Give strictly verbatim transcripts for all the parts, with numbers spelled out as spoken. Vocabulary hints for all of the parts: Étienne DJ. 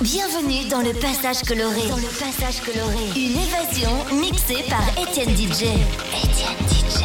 Bienvenue dans le passage coloré. Dans le passage coloré. Une évasion mixée par Étienne D J. Étienne D J. Étienne D J.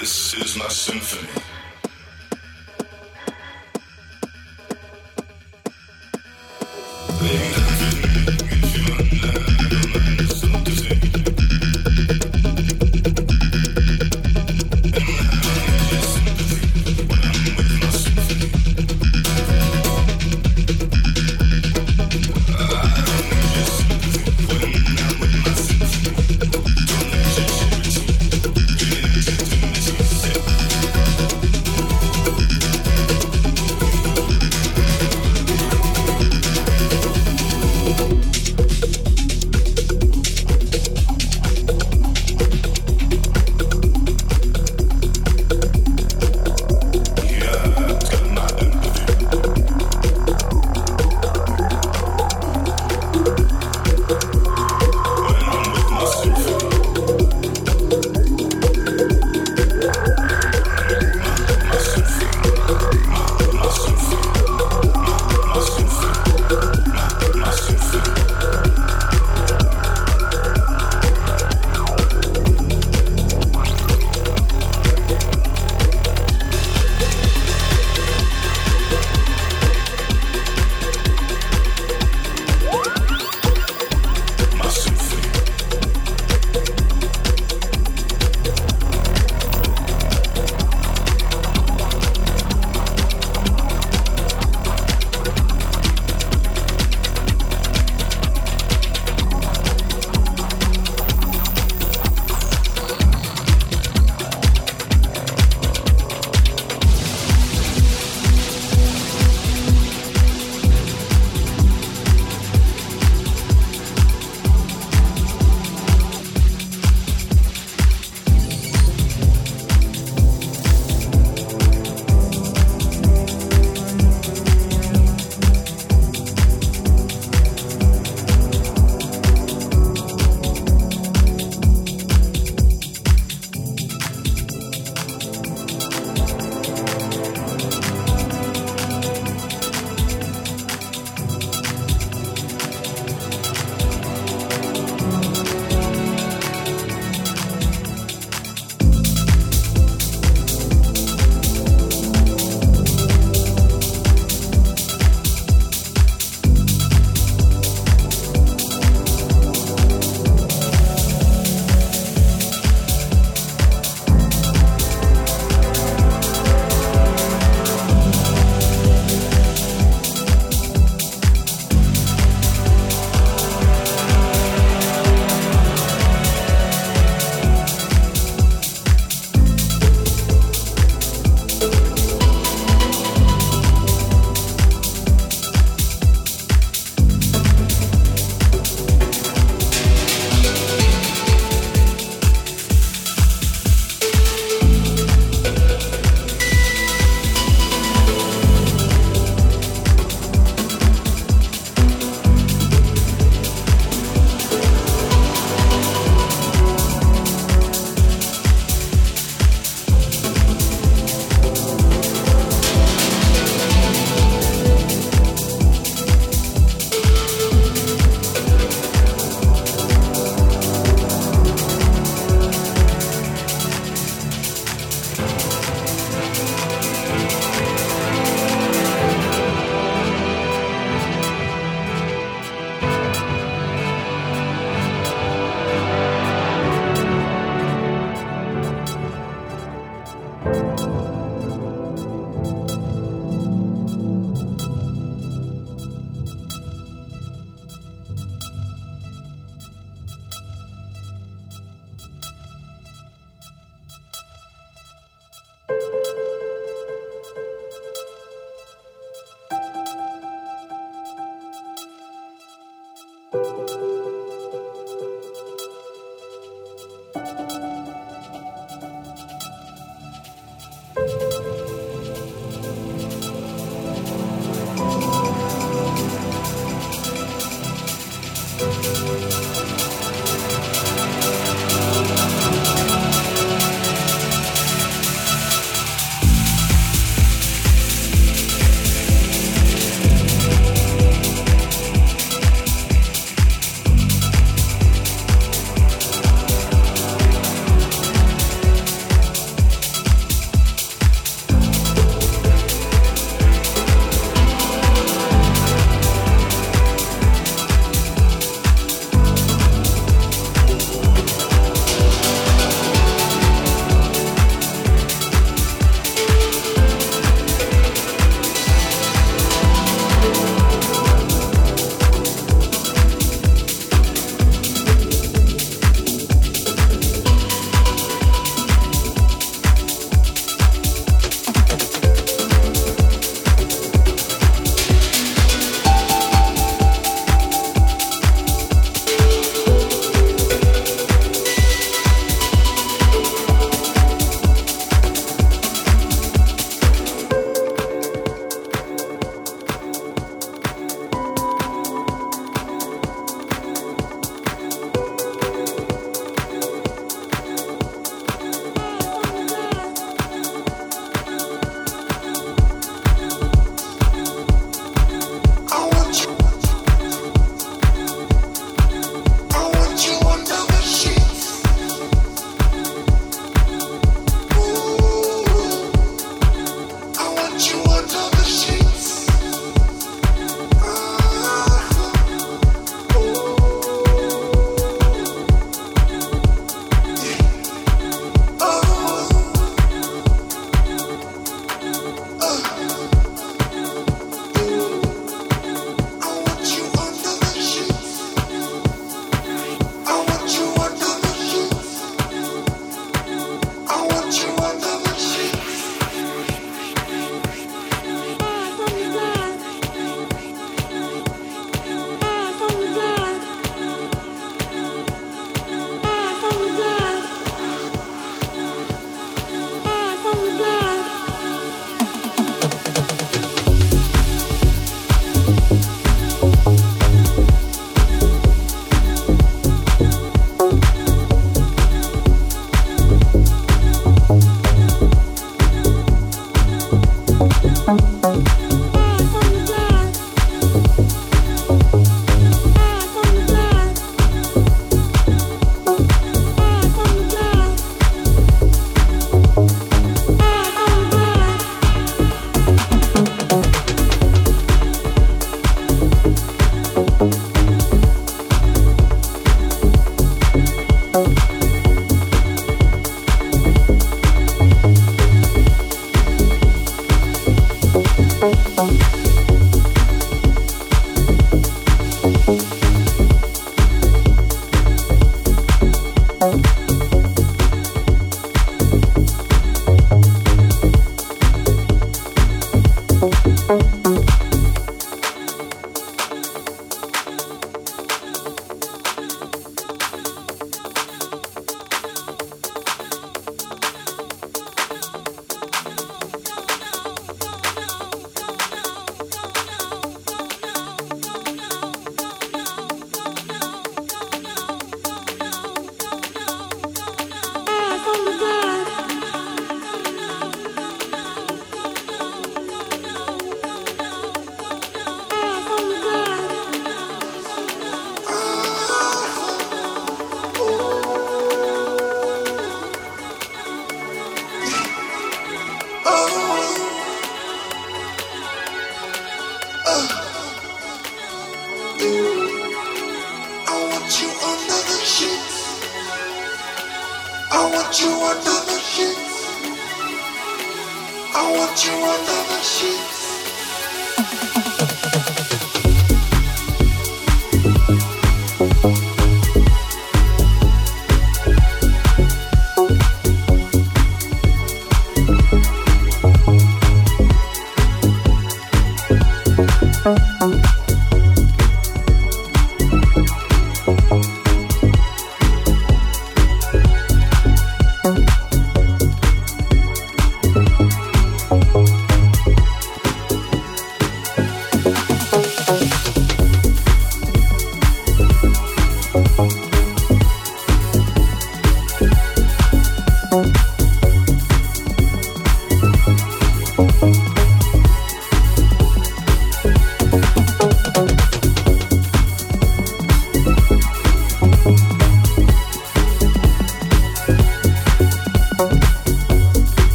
This is my symphony.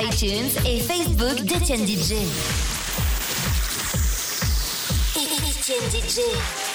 iTunes et Facebook d'Étienne D J. Étienne D J.